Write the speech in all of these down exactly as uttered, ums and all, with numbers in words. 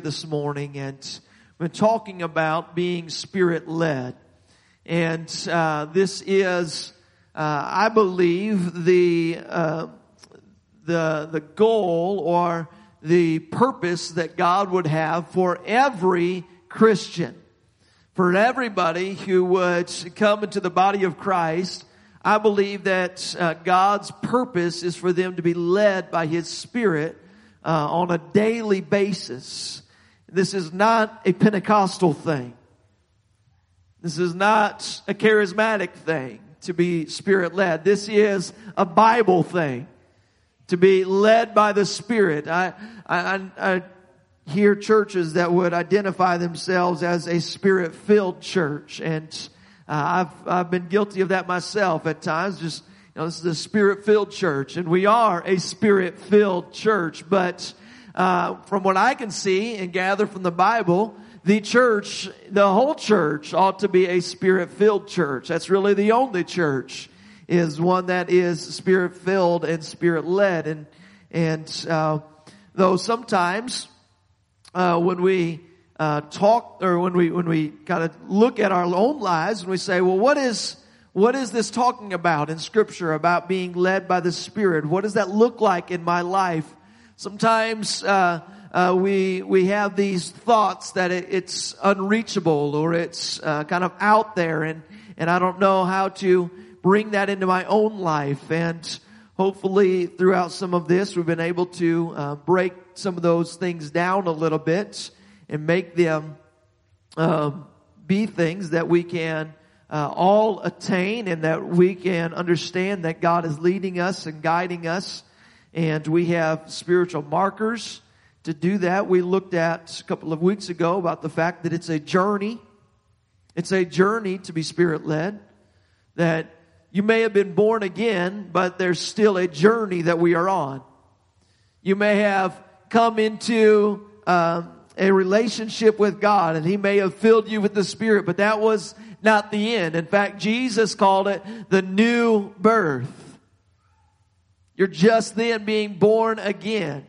This morning, and we're talking about being Spirit-led, and uh, this is, uh, I believe, the uh, the the goal or the purpose that God would have for every Christian, for everybody who would come into the body of Christ. I believe that uh, God's purpose is for them to be led by His Spirit uh, on a daily basis. This is not a Pentecostal thing. This is not a charismatic thing to be Spirit-led. This is a Bible thing, to be led by the Spirit. I, I, I hear churches that would identify themselves as a Spirit-filled church. And uh, I've, I've been guilty of that myself at times. Just, you know, this is a Spirit-filled church. And we are a Spirit-filled church, but Uh, from what I can see and gather from the Bible, the church, the whole church ought to be a Spirit-filled church. That's really the only church, is one that is Spirit-filled and Spirit-led. And, and, uh, though sometimes, uh, when we, uh, talk, or when we, when we kind of look at our own lives and we say, well, what is, what is this talking about in Scripture about being led by the Spirit? What does that look like in my life? Sometimes uh, uh, we we have these thoughts that it, it's unreachable, or it's uh, kind of out there, and and I don't know how to bring that into my own life. And hopefully, throughout some of this, we've been able to uh, break some of those things down a little bit and make them um, be things that we can uh, all attain, and that we can understand that God is leading us and guiding us. And we have spiritual markers to do that. We looked at a couple of weeks ago about the fact that it's a journey. It's a journey to be Spirit-led. That you may have been born again, but there's still a journey that we are on. You may have come into um, a relationship with God, and He may have filled you with the Spirit, but that was not the end. In fact, Jesus called it the new birth. You're just then being born again.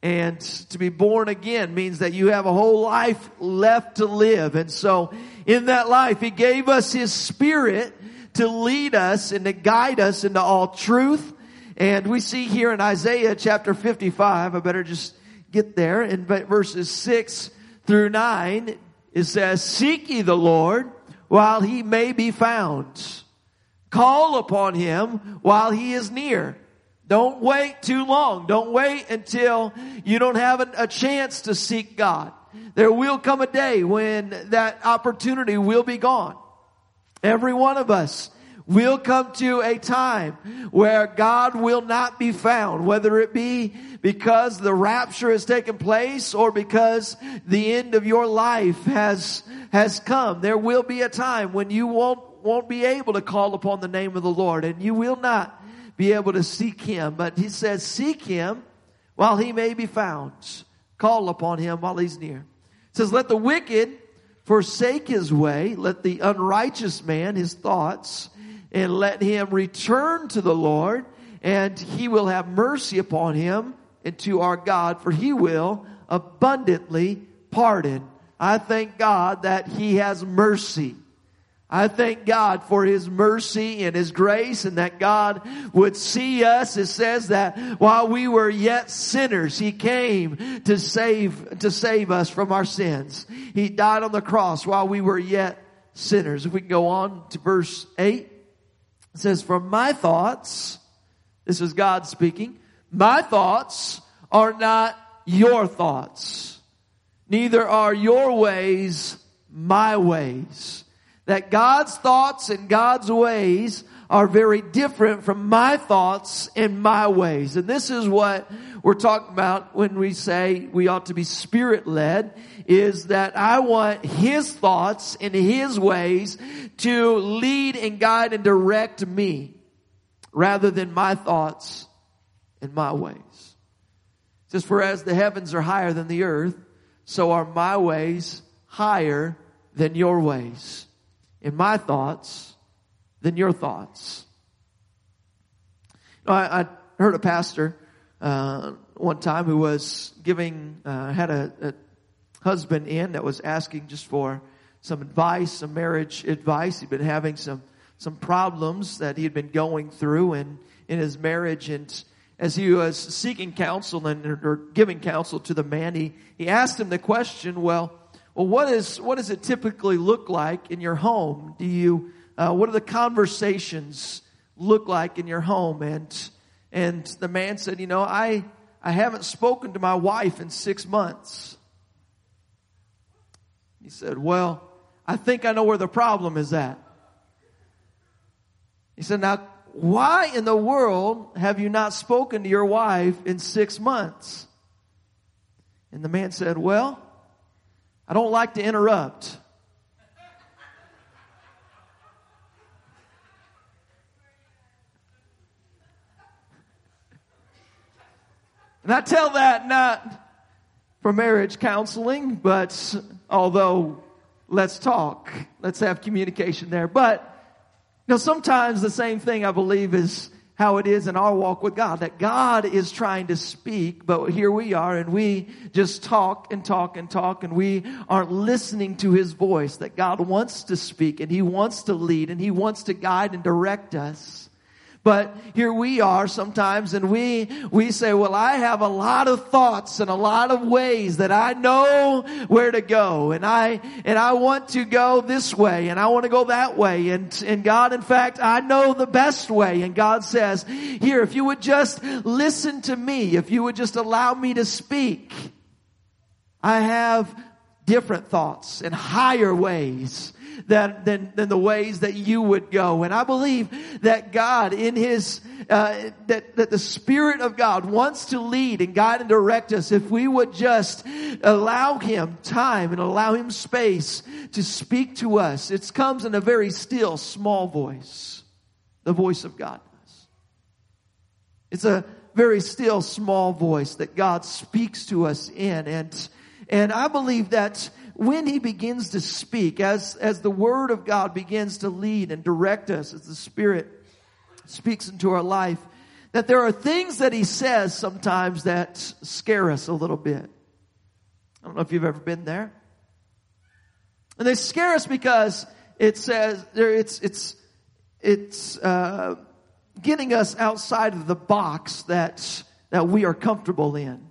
And to be born again means that you have a whole life left to live. And so in that life, He gave us His Spirit to lead us and to guide us into all truth. And we see here in Isaiah chapter fifty-five, I better just get there, in verses six through nine, it says, "Seek ye the Lord while He may be found. Call upon Him while He is near." Don't wait too long. Don't wait until you don't have a, a chance to seek God. There will come a day when that opportunity will be gone. Every one of us will come to a time where God will not be found, whether it be because the rapture has taken place or because the end of your life has has come. There will be a time when you won't won't be able to call upon the name of the Lord, and you will not be able to seek Him. But He says, seek Him while He may be found. Call upon Him while He's near. It says, let the wicked forsake his way. Let the unrighteous man his thoughts. And let him return to the Lord. And He will have mercy upon him, and to our God. For He will abundantly pardon. I thank God that He has mercy. I thank God for His mercy and His grace, and that God would see us. It says that while we were yet sinners, He came to save, to save us from our sins. He died on the cross while we were yet sinners. If we can go on to verse eight, it says, "For my thoughts," this is God speaking, "my thoughts are not your thoughts, neither are your ways my ways." That God's thoughts and God's ways are very different from my thoughts and my ways. And this is what we're talking about when we say we ought to be Spirit-led, is that I want His thoughts and His ways to lead and guide and direct me, rather than my thoughts and my ways. Just for as the heavens are higher than the earth, so are my ways higher than your ways, in my thoughts than your thoughts. I, I heard a pastor uh, one time who was giving, uh, had a, a husband in that was asking just for some advice, some marriage advice. He'd been having some some problems that he had been going through in, in his marriage. And as he was seeking counsel and or giving counsel to the man, he, he asked him the question, well, well, what is what does it typically look like in your home? Do you uh, what are the conversations look like in your home? And and the man said, you know, I I haven't spoken to my wife in six months. He said, well, I think I know where the problem is at. He said, now, why in the world have you not spoken to your wife in six months? And the man said, well, I don't like to interrupt. And I tell that not for marriage counseling, but although let's talk, let's have communication there. But you know, sometimes the same thing I believe is how it is in our walk with God, that God is trying to speak, but here we are and we just talk and talk and talk and we aren't listening to his voice, that God wants to speak and he wants to lead and he wants to guide and direct us. But here we are sometimes and we, we say, well, I have a lot of thoughts and a lot of ways that I know where to go. And I, and I want to go this way and I want to go that way. And, and God, in fact, I know the best way. And God says, here, if you would just listen to me, if you would just allow me to speak, I have different thoughts and higher ways Than, than, than the ways that you would go. And I believe that God in his, uh, that, that the Spirit of God wants to lead and guide and direct us if we would just allow him time and allow him space to speak to us. It comes in a very still, small voice. The voice of God does. It's a very still, small voice that God speaks to us in. And, and I believe that when he begins to speak, as, as the word of God begins to lead and direct us, as the Spirit speaks into our life, that there are things that he says sometimes that scare us a little bit. I don't know if you've ever been there. And they scare us because it says, it's, it's, it's, uh, getting us outside of the box that, that we are comfortable in.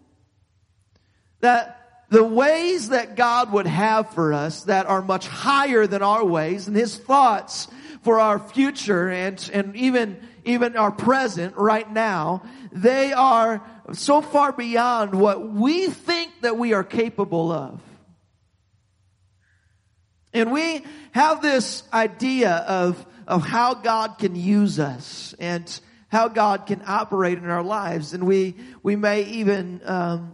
That, the ways that God would have for us that are much higher than our ways and his thoughts for our future and, and even, even our present right now, they are so far beyond what we think that we are capable of. And we have this idea of, of how God can use us and how God can operate in our lives. And we, we may even, um,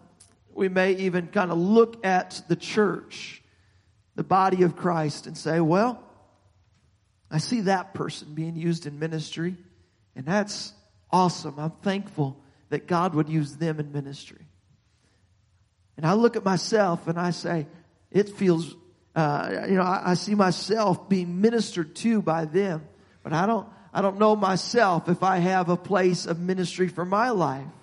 We may even kind of look at the church, the body of Christ, and say, well, I see that person being used in ministry, and that's awesome. I'm thankful that God would use them in ministry. And I look at myself and I say, it feels, uh, you know, I, I see myself being ministered to by them, but I don't, I don't know myself if I have a place of ministry for my life.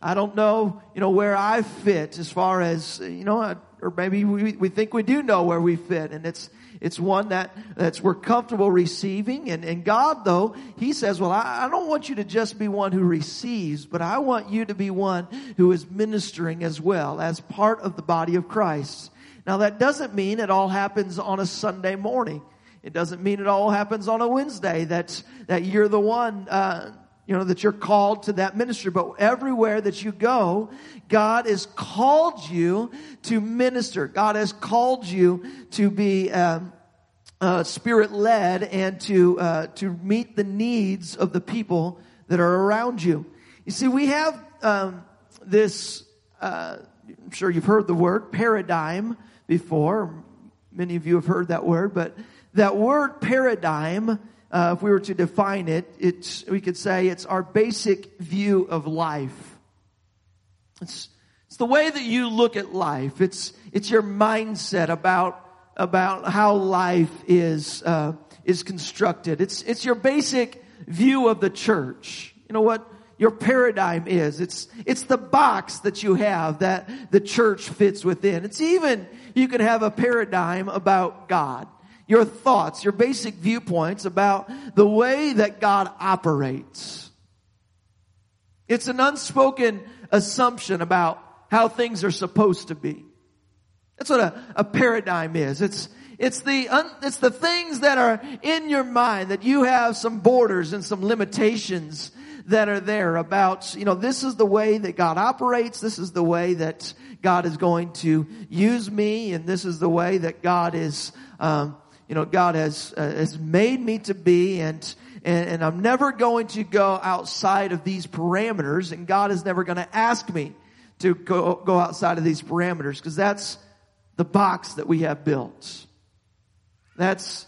I don't know, you know, where I fit as far as, you know, or maybe we, we think we do know where we fit. And it's, it's one that, that's we're comfortable receiving. And, and God, though, he says, well, I, I don't want you to just be one who receives, but I want you to be one who is ministering as well as part of the body of Christ. Now, that doesn't mean it all happens on a Sunday morning. It doesn't mean it all happens on a Wednesday that, that you're the one, uh, You know, that you're called to that ministry. But everywhere that you go, God has called you to minister. God has called you to be um, uh, Spirit-led and to uh, to meet the needs of the people that are around you. You see, we have um, this, uh, I'm sure you've heard the word paradigm before. Many of you have heard that word. But that word paradigm, Uh, if we were to define it, it's, we could say it's our basic view of life. It's, it's the way that you look at life. It's, it's your mindset about, about how life is, uh, is constructed. It's, it's your basic view of the church. You know what, your paradigm is. It's, it's the box that you have that the church fits within. It's even, you can have a paradigm about God. Your thoughts, your basic viewpoints about the way that God operates. It's an unspoken assumption about how things are supposed to be. That's what a, a paradigm is. It's, it's the, un, it's the things that are in your mind that you have some borders and some limitations that are there about, you know, this is the way that God operates. This is the way that God is going to use me. And this is the way that God is, um, you know, God has, uh, has made me to be. And, and, and I'm never going to go outside of these parameters. And God is never going to ask me to go, go outside of these parameters, because that's the box that we have built. That's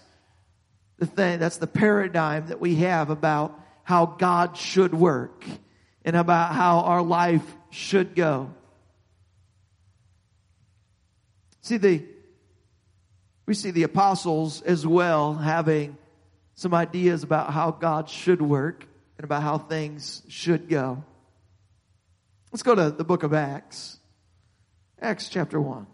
the thing, that's the paradigm that we have about how God should work and about how our life should go. See, the we see the apostles as well having some ideas about how God should work and about how things should go. Let's go to the book of Acts. Acts chapter one.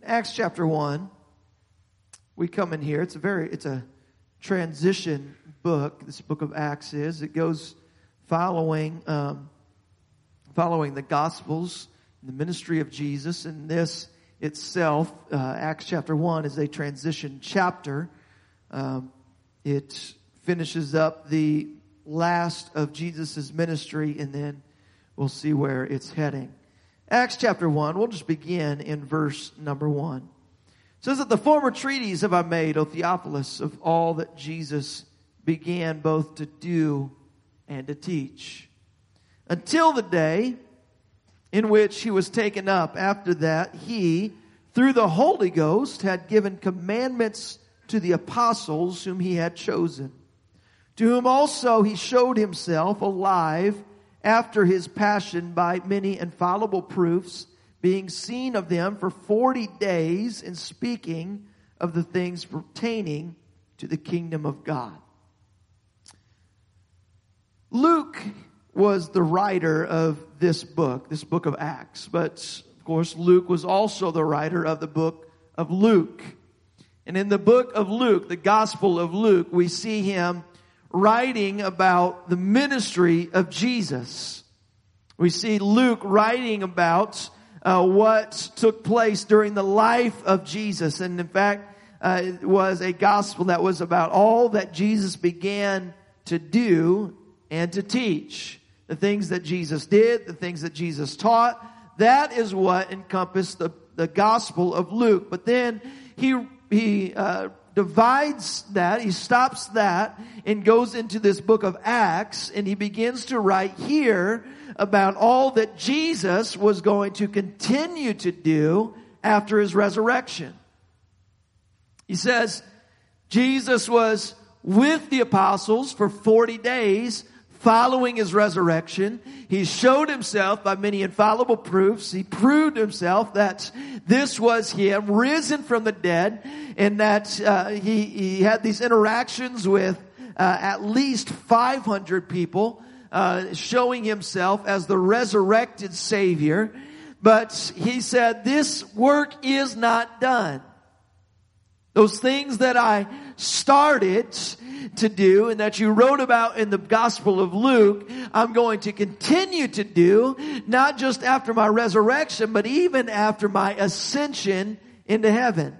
In Acts chapter one, we come in here. It's a very, it's a transition book. This book of Acts is. It goes following, um, following the Gospels, and the ministry of Jesus, and this itself, uh, Acts chapter one, is a transition chapter. Um, it finishes up the last of Jesus' ministry, and then we'll see where it's heading. Acts chapter one, we'll just begin in verse number one. It says that the former treaties have I made, O Theophilus, of all that Jesus began both to do and to teach, until the day in which he was taken up. After that, he, through the Holy Ghost, had given commandments to the apostles whom he had chosen, to whom also he showed himself alive after his passion by many infallible proofs, being seen of them for forty days and speaking of the things pertaining to the kingdom of God. Luke was the writer of this book, this book of Acts, but of course Luke was also the writer of the book of Luke. And in the book of Luke, the Gospel of Luke, we see him writing about the ministry of Jesus. We see Luke writing about uh, what took place during the life of Jesus. And in fact, uh, it was a gospel that was about all that Jesus began to do and to teach. The things that Jesus did, the things that Jesus taught. That is what encompassed the, the Gospel of Luke. But then he... He uh, divides that, he stops that, and goes into this book of Acts, and he begins to write here about all that Jesus was going to continue to do after his resurrection. He says, Jesus was with the apostles for forty days following his resurrection. He showed himself by many infallible proofs. He proved himself that this was him, risen from the dead, and that uh, he, he had these interactions with uh, at least five hundred people, uh, showing himself as the resurrected Savior. But he said, this work is not done. Those things that I started to do and that you wrote about in the Gospel of Luke, I'm going to continue to do, not just after my resurrection, but even after my ascension into heaven.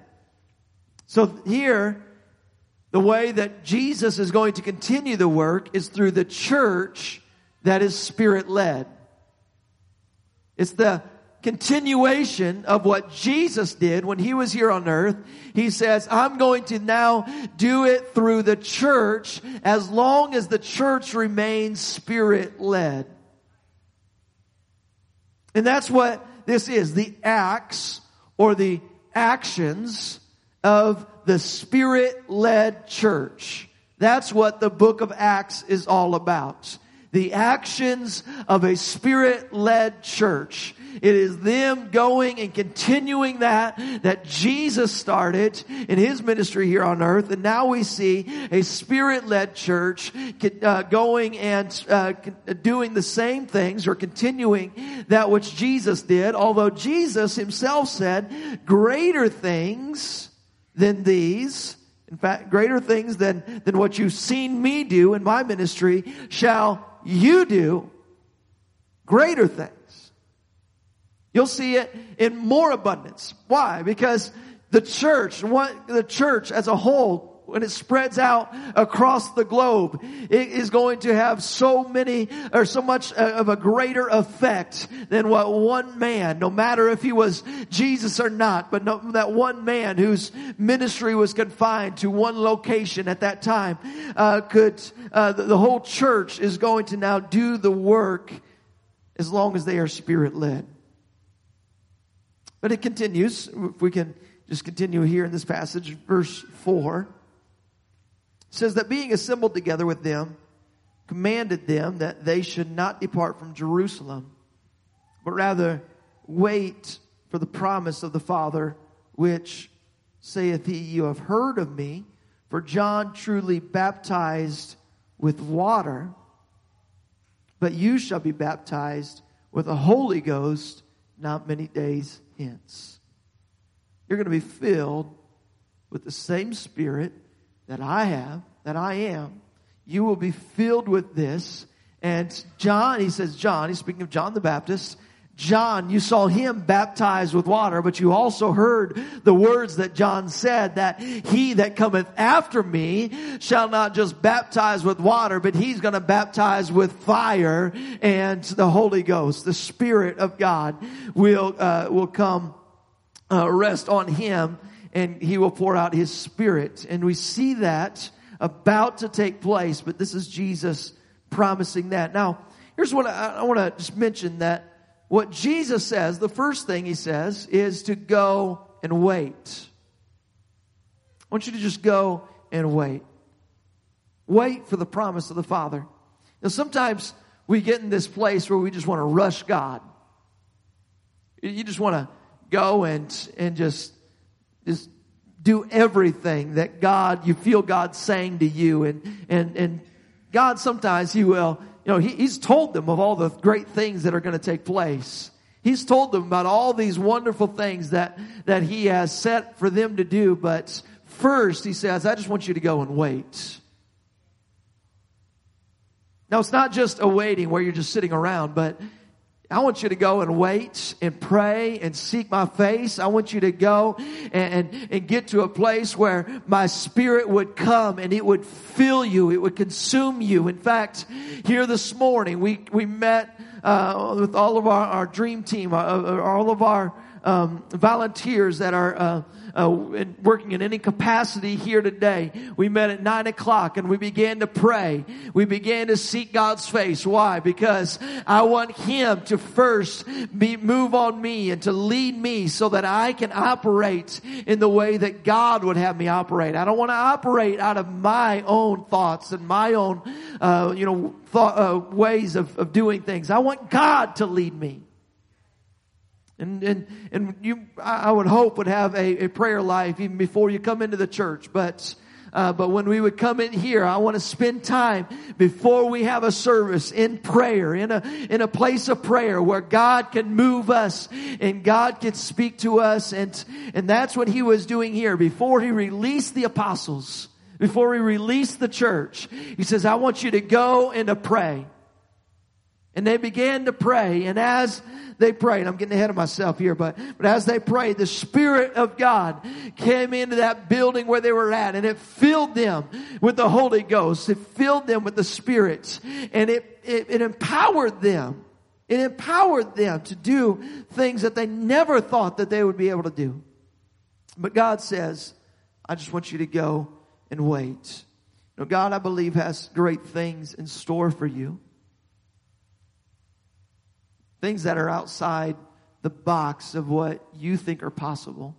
So here, the way that Jesus is going to continue the work is through the church that is Spirit-led. It's the continuation of what Jesus did when he was here on earth. He says, I'm going to now do it through the church as long as the church remains Spirit-led. And that's what this is, the acts or the actions of the Spirit-led church. That's what the book of Acts is all about. the actions of a Spirit-led church. It is them going and continuing that, that Jesus started in His ministry here on earth. And now we see a Spirit-led church uh, going and uh, doing the same things or continuing that which Jesus did. Although Jesus Himself said, greater things than these, in fact, greater things than, than what you've seen me do in my ministry, shall you do greater things. You'll see it in more abundance. Why? Because the church, what, the church as a whole, when it spreads out across the globe, it is going to have so many or so much of a greater effect than what one man, no matter if he was Jesus or not, but no, that one man whose ministry was confined to one location at that time, uh, could uh, the, the whole church is going to now do the work as long as they are Spirit-led. But it continues, if we can just continue here in this passage, verse four. It says that being assembled together with them, commanded them that they should not depart from Jerusalem, but rather wait for the promise of the Father, which saith he, you have heard of me, for John truly baptized with water, but you shall be baptized with the Holy Ghost not many days hence. You're going to be filled with the same Spirit that I have, that I am. You will be filled with this. And John, he says, John, he's speaking of John the Baptist. John, you saw him baptized with water, but you also heard the words that John said, that he that cometh after me shall not just baptize with water, but he's going to baptize with fire and the Holy Ghost. The Spirit of God will uh, will come uh, rest on him, and he will pour out his Spirit. And we see that about to take place, but this is Jesus promising that. Now, here's what I, I want to just mention, that what Jesus says, the first thing he says, is to go and wait. I want you to just go and wait. Wait for the promise of the Father. Now, sometimes we get in this place where we just want to rush God. You just want to go and and just, just do everything that God, you feel God saying to you. And, and, and God, sometimes He will... You know, he, he's told them of all the great things that are going to take place. He's told them about all these wonderful things that, that he has set for them to do. But first, he says, I just want you to go and wait. Now, it's not just a waiting where you're just sitting around, but I want you to go and wait and pray and seek my face. I want you to go and, and, and get to a place where my Spirit would come and it would fill you. It would consume you. In fact, here this morning, we, we met uh, with all of our, our dream team, our, our, all of our um, volunteers that are uh, uh, working in any capacity here today. We met at nine o'clock and we began to pray. We began to seek God's face. Why? Because I want Him to first be move on me and to lead me so that I can operate in the way that God would have me operate. I don't want to operate out of my own thoughts and my own, uh, you know, thought, uh, ways of, of doing things. I want God to lead me. And, and, and you, I would hope would have a, a prayer life even before you come into the church. But, uh, but when we would come in here, I want to spend time before we have a service in prayer, in a, in a place of prayer where God can move us and God can speak to us. And, and that's what He was doing here before He released the apostles, before He released the church. He says, I want you to go and to pray. And they began to pray, and as they prayed, I'm getting ahead of myself here, but, but as they prayed, the Spirit of God came into that building where they were at, and it filled them with the Holy Ghost. It filled them with the Spirit, and it, it, it empowered them. It empowered them to do things that they never thought that they would be able to do. But God says, I just want you to go and wait. Now, God, I believe, has great things in store for you. Things that are outside the box of what you think are possible.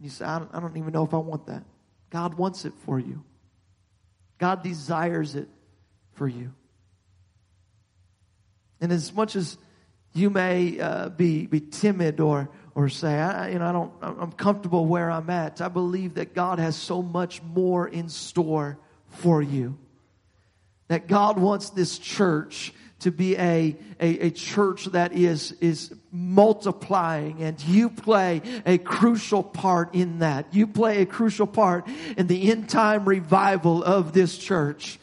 You say, I don't, I don't even know if I want that. God wants it for you. God desires it for you. And as much as you may uh, be be timid or or say, I, you know, I don't, I'm comfortable where I'm at, I believe that God has so much more in store for you. That God wants this church to be a, a, a church that is, is multiplying, and you play a crucial part in that. You play a crucial part in the end time revival of this church.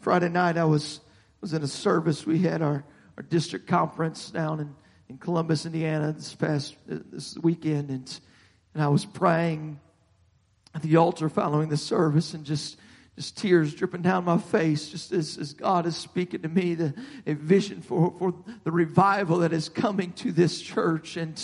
Friday night I was was in a service. We had our, our district conference down in, in Columbus, Indiana this past this weekend, and and I was praying at the altar following the service, and just Just tears dripping down my face, just as, as God is speaking to me the a vision for, for the revival that is coming to this church, and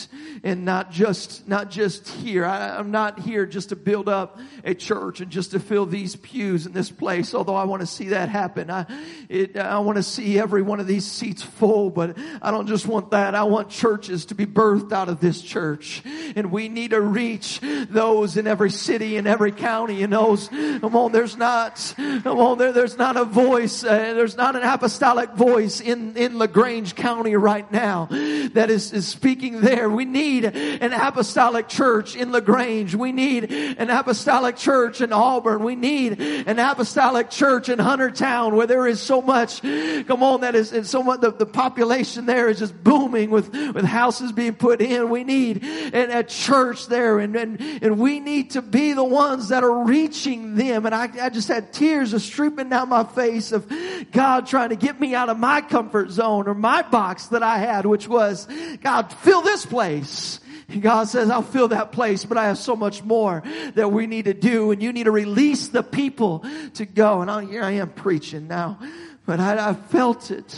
and not just not just here. I, I'm not here just to build up a church and just to fill these pews in this place. Although I want to see that happen, I it, I want to see every one of these seats full. But I don't just want that. I want churches to be birthed out of this church, and we need to reach those in every city and every county and those. Come on, there's not. Come on, there, there's not a voice, uh, there's not an apostolic voice in, in LaGrange County right now that is, is speaking there. We need an apostolic church in LaGrange. We need an apostolic church in Auburn. We need an apostolic church in Huntertown, where there is so much, come on, that is, and so much, the, the population there is just booming with, with houses being put in. We need an, a church there, and, and, and we need to be the ones that are reaching them. And I, I just had tears are streaming down my face of God trying to get me out of my comfort zone or my box that I had, which was, God, fill this place. And God says, I'll fill that place, but I have so much more that we need to do, and you need to release the people to go. And I, here I am preaching now, but I, I felt it.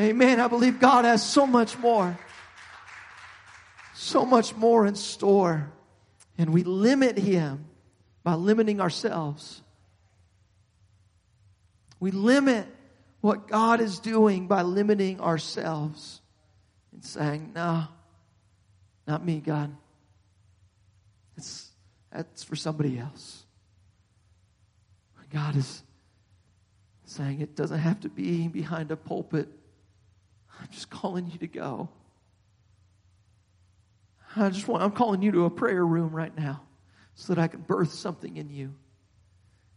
Amen. I believe God has so much more, so much more in store, and we limit Him by limiting ourselves. We limit what God is doing by limiting ourselves and saying, no, not me, God. It's, that's for somebody else. God is saying, it doesn't have to be behind a pulpit. I'm just calling you to go. I just want, I'm calling you to a prayer room right now, so that I can birth something in you.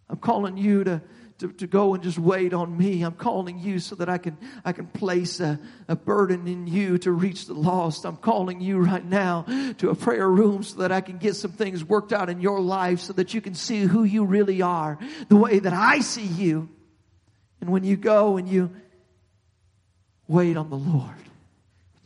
I'm calling you to, to, to go and just wait on me. I'm calling you so that I can I can place a, a burden in you to reach the lost. I'm calling you right now to a prayer room so that I can get some things worked out in your life so that you can see who you really are, the way that I see you. And when you go and you wait on the Lord,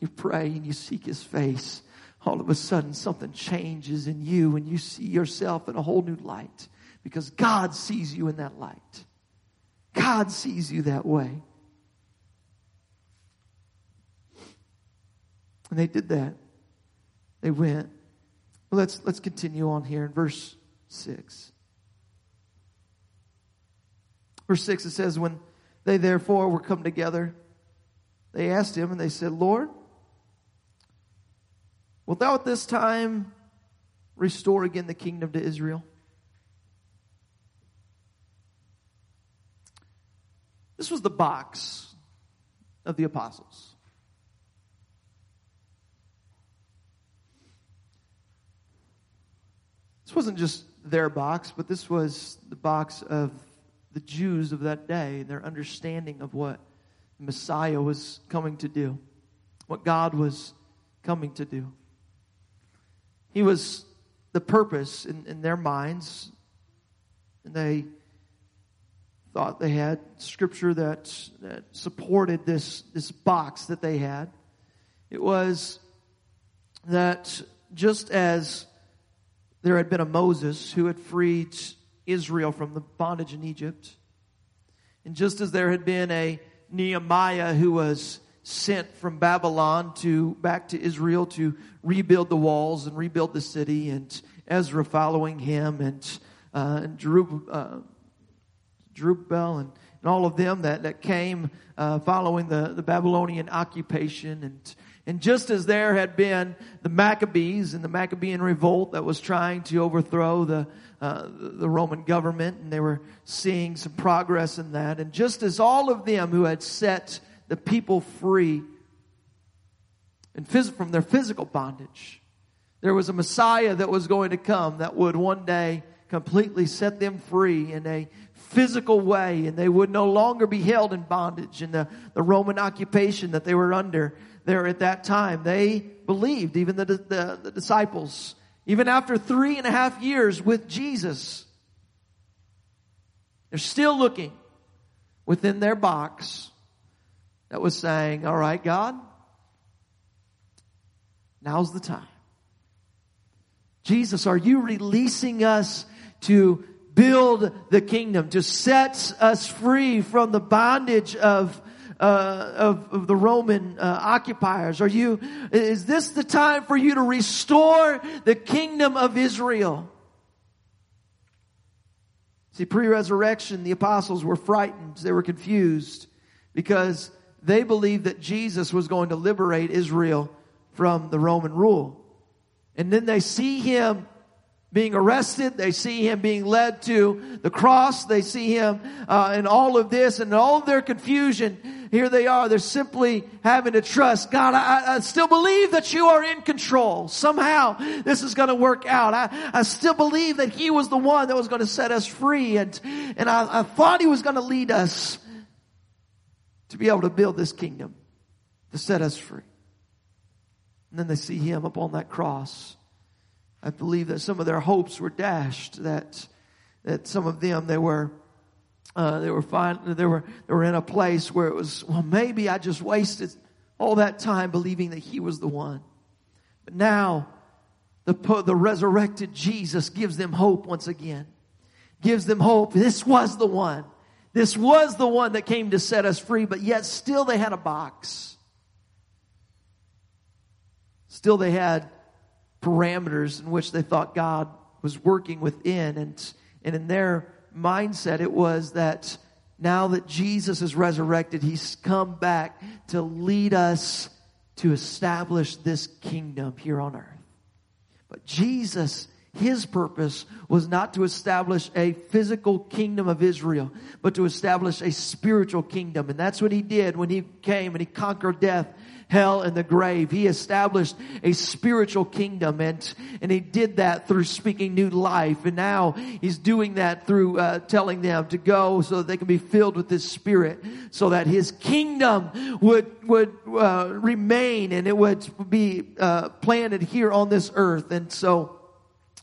you pray and you seek His face, all of a sudden, something changes in you, and you see yourself in a whole new light because God sees you in that light. God sees you that way. And they did that. They went. Well, let's, let's continue on here in verse six. Verse six, it says, when they therefore were come together, they asked Him, and they said, Lord, wilt thou at this time restore again the kingdom to Israel? This was the box of the apostles. This wasn't just their box, but this was the box of the Jews of that day, their understanding of what the Messiah was coming to do, what God was coming to do. He was the purpose in, in their minds. And they thought they had scripture that, that supported this, this box that they had. It was that just as there had been a Moses who had freed Israel from the bondage in Egypt, and just as there had been a Nehemiah who was sent from Babylon to back to Israel to rebuild the walls and rebuild the city, and Ezra following him, and uh, and Jerub, uh, Jerubbaal and, and all of them that that came uh, following the, the Babylonian occupation, and And just as there had been the Maccabees and the Maccabean revolt that was trying to overthrow the uh, the Roman government, and they were seeing some progress in that, and just as all of them who had set the people free and phys- from their physical bondage, there was a Messiah that was going to come that would one day completely set them free in a physical way, and they would no longer be held in bondage in the, the Roman occupation that they were under there at that time. They believed, even the, the, the disciples, even after three and a half years with Jesus, they're still looking within their box that was saying, all right, God, now's the time. Jesus, are you releasing us to build the kingdom, to set us free from the bondage of Uh, of, of the Roman uh, occupiers? Are you, is this the time for you to restore the kingdom of Israel? See, pre-resurrection, the apostles were frightened. They were confused because they believed that Jesus was going to liberate Israel from the Roman rule. And then they see him being arrested, they see him being led to the cross, they see him uh, in all of this, and in all of their confusion, here they are, they're simply having to trust, God, I, I still believe that you are in control. Somehow this is going to work out. I, I still believe that he was the one that was going to set us free, and, and I, I thought he was going to lead us to be able to build this kingdom, to set us free. And then they see him up on that cross. I believe that some of their hopes were dashed. That that some of them they were uh, they were fine. They were they were in a place where it was, well, maybe I just wasted all that time believing that he was the one. But now the the resurrected Jesus gives them hope once again. Gives them hope. This was the one. This was the one that came to set us free. But yet still they had a box. Still they had parameters in which they thought God was working within, and and in their mindset it was that now that Jesus is resurrected, he's come back to lead us to establish this kingdom here on earth. But Jesus, his purpose was not to establish a physical kingdom of Israel, but to establish a spiritual kingdom. And that's what he did when he came and he conquered death, hell, and the grave. He established a spiritual kingdom, and and he did that through speaking new life. And now he's doing that through uh, telling them to go so that they can be filled with his spirit, so that his kingdom would would uh, remain and it would be uh, planted here on this earth. And so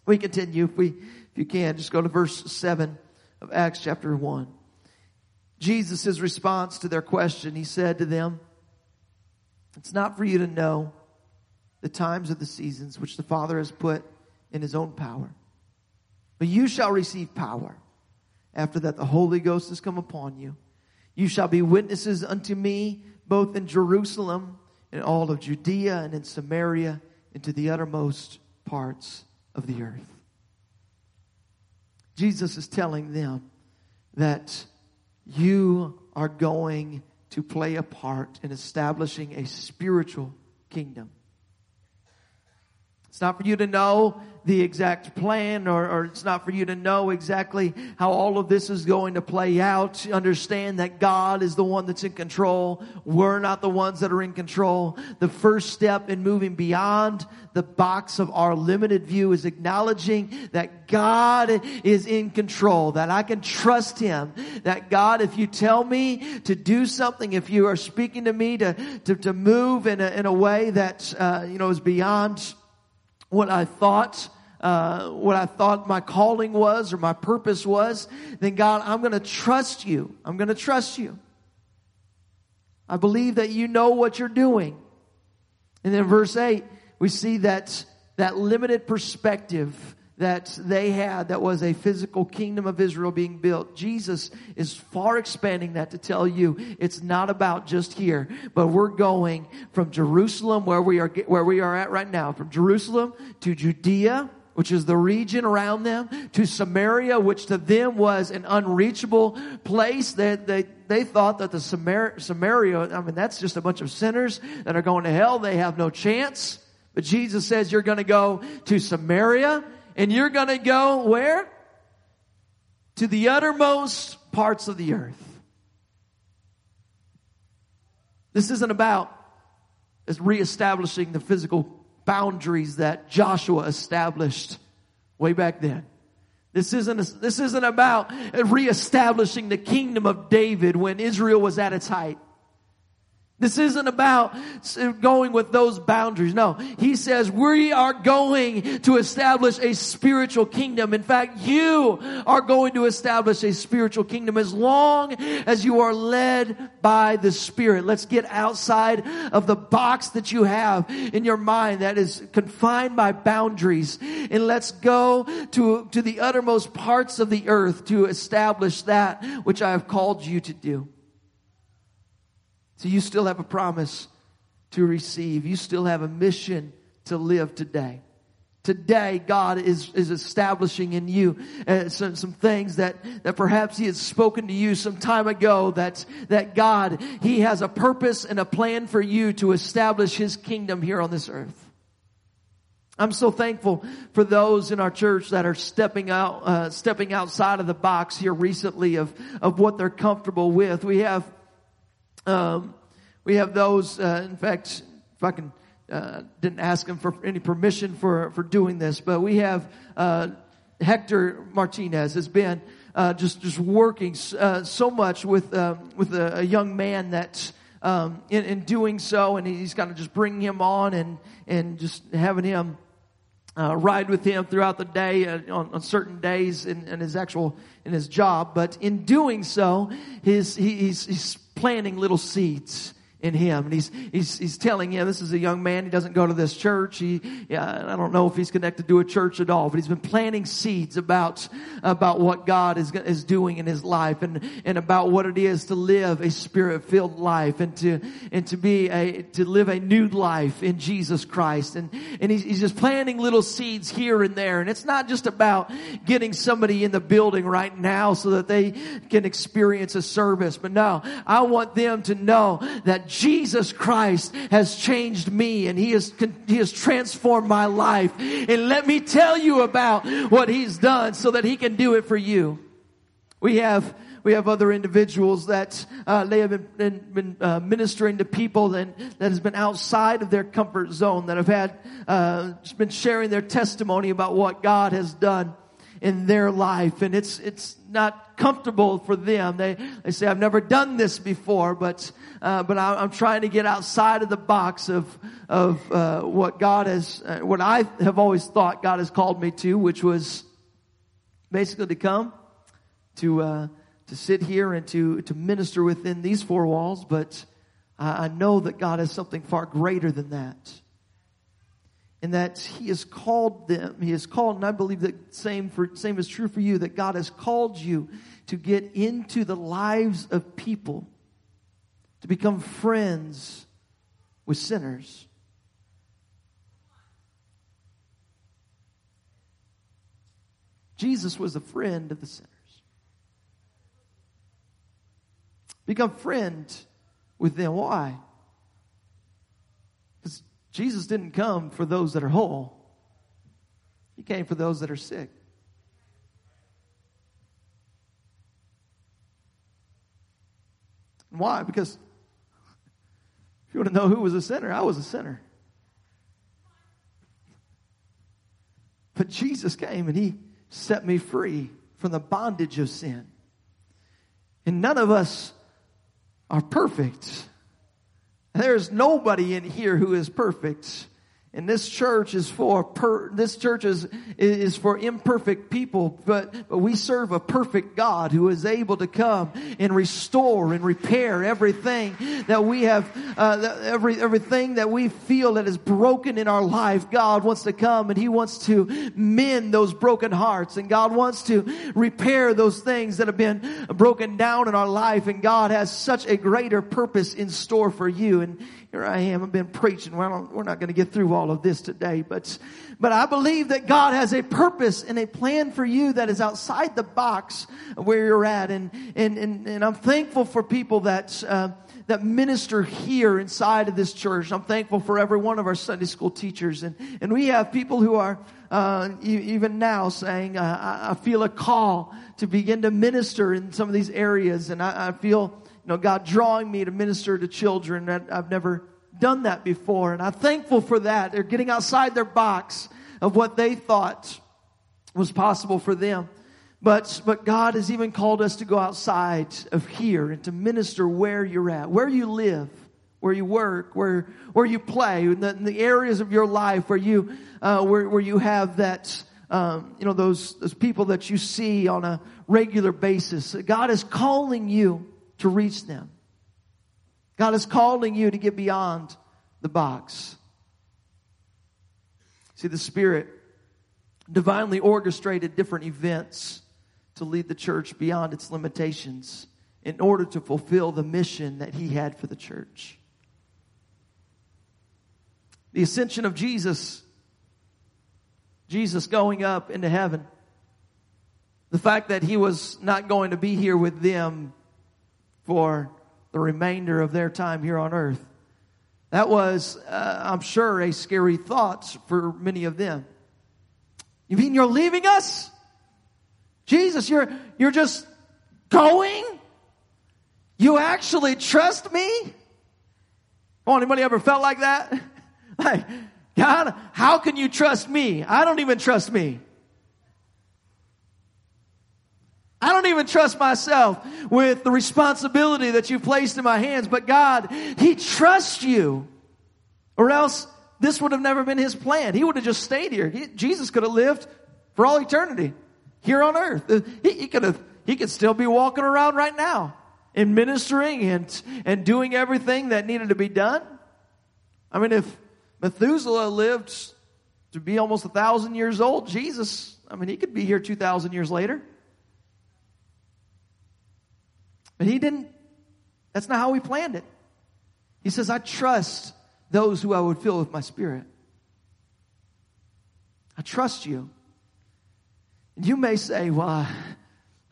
we continue. If we if you can, just go to verse seven of Acts chapter one. Jesus' response to their question, he said to them, "It's not for you to know the times of the seasons which the Father has put in his own power. But you shall receive power. After that, the Holy Ghost has come upon you. You shall be witnesses unto me, both in Jerusalem and all of Judea and in Samaria and to the uttermost parts of the earth." Jesus is telling them that you are going to play a part in establishing a spiritual kingdom. It's not for you to know the exact plan, or, or it's not for you to know exactly how all of this is going to play out. Understand that God is the one that's in control. We're not the ones that are in control. The first step in moving beyond the box of our limited view is acknowledging that God is in control, that I can trust him, that God, if you tell me to do something, if you are speaking to me to, to, to move in a, in a way that, uh, you know, is beyond what I thought, uh, what I thought my calling was or my purpose was, then God, I'm going to trust you. I'm going to trust you. I believe that you know what you're doing. And then verse eight, we see that that limited perspective that they had, that was a physical kingdom of Israel being built. Jesus is far expanding that to tell you it's not about just here, but we're going from Jerusalem, where we are where we are at right now, from Jerusalem to Judea, which is the region around them, to Samaria, which to them was an unreachable place. They, they, they thought that the Samar- Samaria, I mean, that's just a bunch of sinners that are going to hell. They have no chance. But Jesus says, you're going to go to Samaria, and you're going to go where? To the uttermost parts of the earth. This isn't about reestablishing the physical boundaries that Joshua established way back then. This isn't, this isn't about reestablishing the kingdom of David when Israel was at its height. This isn't about going with those boundaries. No, he says we are going to establish a spiritual kingdom. In fact, you are going to establish a spiritual kingdom as long as you are led by the Spirit. Let's get outside of the box that you have in your mind that is confined by boundaries. And let's go to, to the uttermost parts of the earth to establish that which I have called you to do. So you still have a promise to receive. You still have a mission to live today. Today, God is, is establishing in you uh, some, some things that, that perhaps He has spoken to you some time ago, that, that God, He has a purpose and a plan for you to establish His kingdom here on this earth. I'm so thankful for those in our church that are stepping out, uh, stepping outside of the box here recently of, of what they're comfortable with. We have Um, we have those, uh, in fact, if I can, uh, didn't ask him for any permission for, for doing this, but we have, uh, Hector Martinez has been, uh, just, just working, uh, so much with, um, with a, a young man that's, um, in, in doing so, and he's kind of just bringing him on and, and just having him, uh, ride with him throughout the day, uh, on, on certain days in, in his actual, in his job. But in doing so, his, he, he's, he's, planting little seeds in him, and he's he's he's telling him, this is a young man, he doesn't go to this church, he yeah, I don't know if he's connected to a church at all, but he's been planting seeds about about what God is is doing in his life, and and about what it is to live a spirit-filled life, and to and to be a to live a new life in Jesus Christ, and and he's he's just planting little seeds here and there. And it's not just about getting somebody in the building right now so that they can experience a service, but no, I want them to know that Jesus Christ has changed me, and He has, He has transformed my life. And let me tell you about what He's done so that He can do it for you. We have, we have other individuals that, uh, they have been, been, been uh, ministering to people that, that has been outside of their comfort zone, that have had, uh, just been sharing their testimony about what God has done in their life. And it's, it's not comfortable for them. They, they say, I've never done this before, but, uh, but I, I'm trying to get outside of the box of, of, uh, what God has, uh, what I have always thought God has called me to, which was basically to come to, uh, to sit here and to, to minister within these four walls. But I, I know that God has something far greater than that. And that He has called them, He has called, and I believe that same for, same is true for you, that God has called you to get into the lives of people, to become friends with sinners. Jesus was a friend of the sinners. Become friend with them. Why? Jesus didn't come for those that are whole. He came for those that are sick. Why? Because if you want to know who was a sinner, I was a sinner. But Jesus came and He set me free from the bondage of sin. And none of us are perfect. There's nobody in here who is perfect. And this church is for per, this church is is for imperfect people, but, but we serve a perfect God who is able to come and restore and repair everything that we have, uh, every everything that we feel that is broken in our life. God wants to come and He wants to mend those broken hearts, and God wants to repair those things that have been broken down in our life. And God has such a greater purpose in store for you. And here I am, I've been preaching. We're not, we're not going to get through all all of this today, but, but I believe that God has a purpose and a plan for you that is outside the box where you're at. And, and, and, and I'm thankful for people that, uh, that minister here inside of this church. I'm thankful for every one of our Sunday school teachers. And, and we have people who are, uh, even now saying, uh, I feel a call to begin to minister in some of these areas. And I, I feel, you know, God drawing me to minister to children. I've never done that before. And I'm thankful for that. They're getting outside their box of what they thought was possible for them. But, but God has even called us to go outside of here and to minister where you're at, where you live, where you work, where, where you play, in the, in the areas of your life where you, uh, where, where you have that, um, you know, those, those people that you see on a regular basis. God is calling you to reach them. God is calling you to get beyond the box. See, the Spirit divinely orchestrated different events to lead the church beyond its limitations in order to fulfill the mission that he had for the church. The ascension of Jesus, Jesus going up into heaven, the fact that he was not going to be here with them for the remainder of their time here on earth, that was, uh, I'm sure, a scary thought for many of them. You mean you're leaving us? Jesus, you're, you're just going? You actually trust me? Oh, anybody ever felt like that? Like, God, how can you trust me? I don't even trust me. I don't even trust myself with the responsibility that you placed in my hands. But God, he trusts you. Or else this would have never been his plan. He would have just stayed here. He, Jesus could have lived for all eternity here on earth. He, he could have, he could still be walking around right now and ministering and, and doing everything that needed to be done. I mean, if Methuselah lived to be almost a thousand years old, Jesus, I mean, he could be here two thousand years later. But he didn't, that's not how he planned it. He says, I trust those who I would fill with my Spirit. I trust you. And you may say, well, I,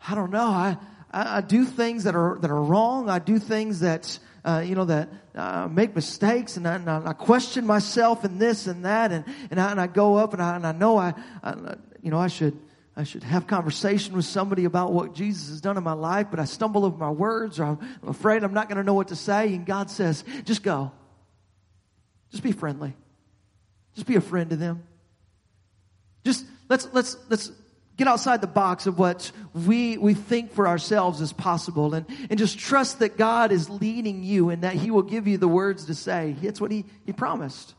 I don't know. I, I, I do things that are, that are wrong. I do things that, uh, you know, that uh, make mistakes. And I, and I question myself in this and that. And, and, I, and I go up and I, and I know I, I, you know, I should, I should have conversation with somebody about what Jesus has done in my life. But I stumble over my words, or I'm, I'm afraid I'm not going to know what to say. And God says, just go. Just be friendly. Just be a friend to them. Just let's let's let's get outside the box of what we we think for ourselves is possible, and, and just trust that God is leading you and that he will give you the words to say. It's what he, he promised.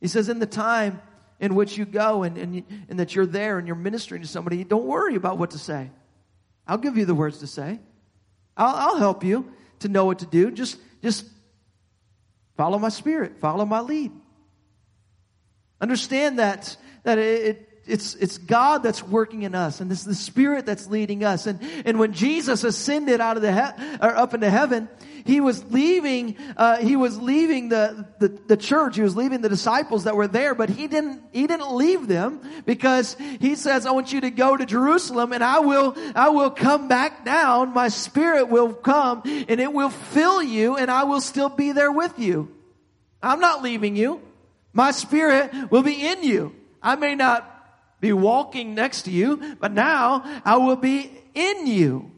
He says, in the time in which you go and, and, you, and that you're there and you're ministering to somebody, don't worry about what to say. I'll give you the words to say. I'll, I'll help you to know what to do. Just just follow my Spirit. Follow my lead. Understand that that it, it it's it's God that's working in us, and it's the Spirit that's leading us. And and when Jesus ascended out of the he- or up into heaven, he was leaving. Uh, he was leaving the, the the church. He was leaving the disciples that were there. But he didn't he didn't leave them, because he says, "I want you to go to Jerusalem, and I will I will come back down. My Spirit will come, and it will fill you, and I will still be there with you. I'm not leaving you. My Spirit will be in you. I may not be walking next to you, but now I will be in you.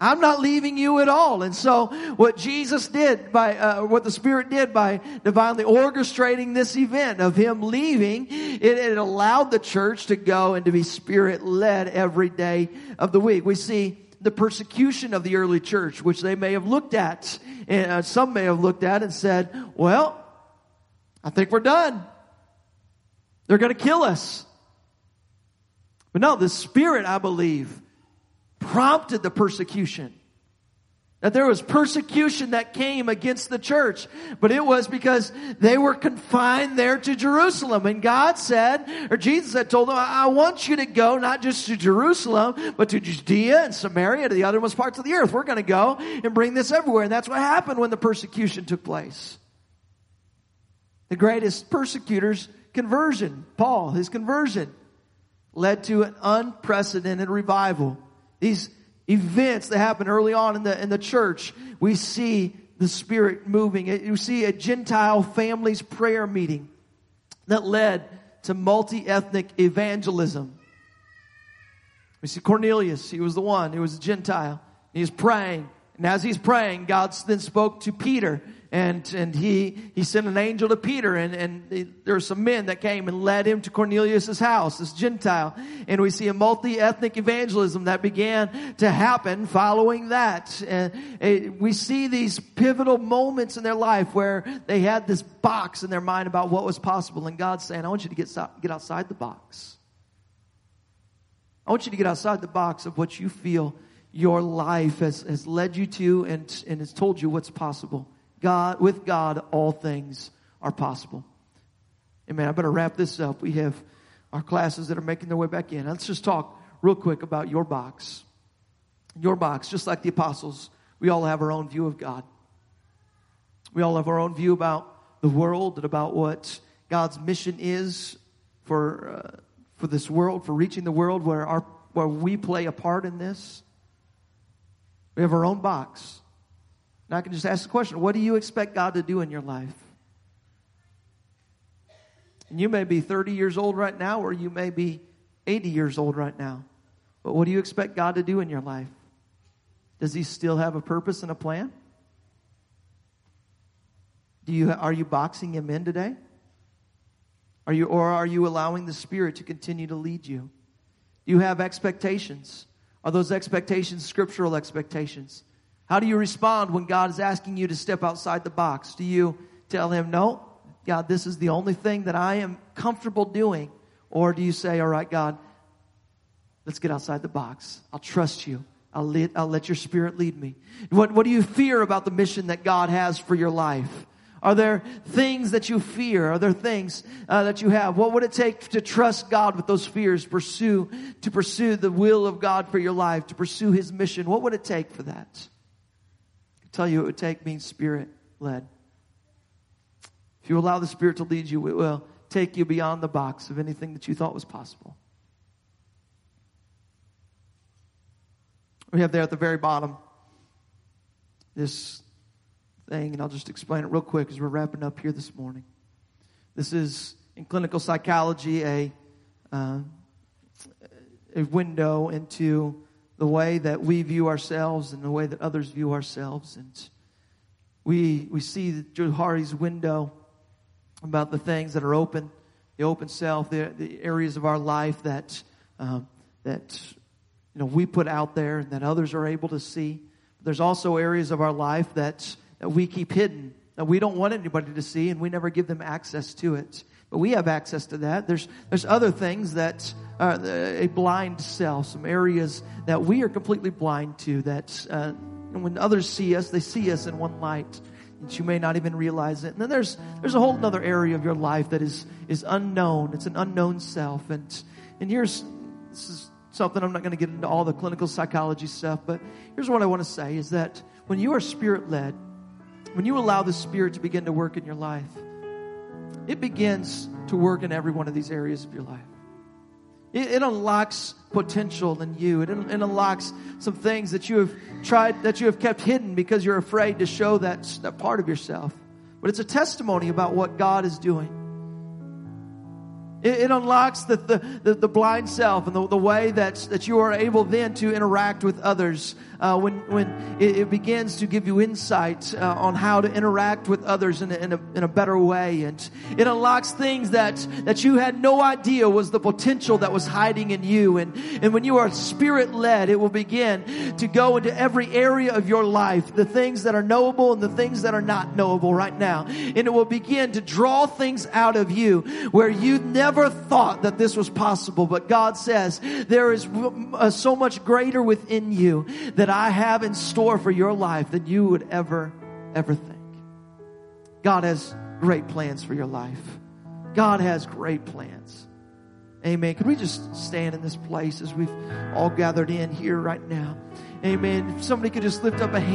I'm not leaving you at all." And so what Jesus did by, uh, what the Spirit did by divinely orchestrating this event of him leaving, it, it allowed the church to go and to be Spirit-led every day of the week. We see the persecution of the early church, which they may have looked at, and uh, some may have looked at and said, well, I think we're done. They're going to kill us. But no, the Spirit, I believe, prompted the persecution. That there was persecution that came against the church, but it was because they were confined there to Jerusalem. And God said, or Jesus had told them, I want you to go not just to Jerusalem, but to Judea and Samaria, to the uttermost parts of the earth. We're going to go and bring this everywhere. And that's what happened when the persecution took place. The greatest persecutor's conversion, Paul, his conversion, led to an unprecedented revival. These events that happened early on in the in the church, we see the Spirit moving. You see a Gentile family's prayer meeting that led to multi-ethnic evangelism. We see Cornelius, he was the one, he was a Gentile. He was praying, and as he's praying, God then spoke to Peter, and and he he sent an angel to Peter, and, and there were some men that came and led him to Cornelius' house, this Gentile. And we see a multi-ethnic evangelism that began to happen following that. And it, we see these pivotal moments in their life where they had this box in their mind about what was possible, and God's saying, I want you to get, so, get outside the box. I want you to get outside the box of what you feel your life has, has led you to, and, and has told you what's possible. God, with God, all things are possible. Amen. I better wrap this up. We have our classes that are making their way back in. Let's just talk real quick about your box. Your box, just like the apostles, we all have our own view of God. We all have our own view about the world and about what God's mission is for uh, for this world, for reaching the world, where our where we play a part in this. We have our own box. And I can just ask the question, what do you expect God to do in your life? And you may be thirty years old right now, or you may be eighty years old right now. But what do you expect God to do in your life? Does He still have a purpose and a plan? Do you, are you boxing Him in today? Are you, or are you allowing the Spirit to continue to lead you? Do you have expectations? Are those expectations scriptural expectations? How do you respond when God is asking you to step outside the box? Do you tell Him, no, God, this is the only thing that I am comfortable doing? Or do you say, all right, God, let's get outside the box. I'll trust you. I'll let, I'll let your Spirit lead me. What, what do you fear about the mission that God has for your life? Are there things that you fear? Are there things uh, that you have? What would it take to trust God with those fears, pursue to pursue the will of God for your life, to pursue His mission? What would it take for that? I tell you, it would take being Spirit-led. If you allow the Spirit to lead you, it will take you beyond the box of anything that you thought was possible. We have there at the very bottom this thing, and I'll just explain it real quick as we're wrapping up here this morning. This is, in clinical psychology, a uh, a window into the way that we view ourselves and the way that others view ourselves. And we we see Drew Hari's window about the things that are open, the open self, the, the areas of our life that um, that you know we put out there and that others are able to see. But there's also areas of our life that that we keep hidden, that we don't want anybody to see, and we never give them access to it. But we have access to that. There's there's other things that are a blind self, some areas that we are completely blind to, that uh, when others see us, they see us in one light, and you may not even realize it. And then there's there's a whole other area of your life that is is unknown. It's an unknown self. And, and here's, this is something, I'm not going to get into all the clinical psychology stuff, but here's what I want to say is that when you are Spirit-led, when you allow the Spirit to begin to work in your life, it begins to work in every one of these areas of your life. It, it unlocks potential in you. It, it unlocks some things that you have tried, that you have kept hidden because you're afraid to show that, that part of yourself. But it's a testimony about what God is doing. It, it unlocks the, the, the, the blind self and the, the way that, that you are able then to interact with others uh, when, when it, it begins to give you insight uh, on how to interact with others in a, in a, in a better way. And it unlocks things that, that you had no idea was the potential that was hiding in you. And, and when you are Spirit-led, it will begin to go into every area of your life, the things that are knowable and the things that are not knowable right now. And it will begin to draw things out of you where you never Never thought that this was possible, but God says there is so much greater within you that I have in store for your life than you would ever, ever think. God has great plans for your life. God has great plans. Amen. Could we just stand in this place as we've all gathered in here right now? Amen. If somebody could just lift up a hand.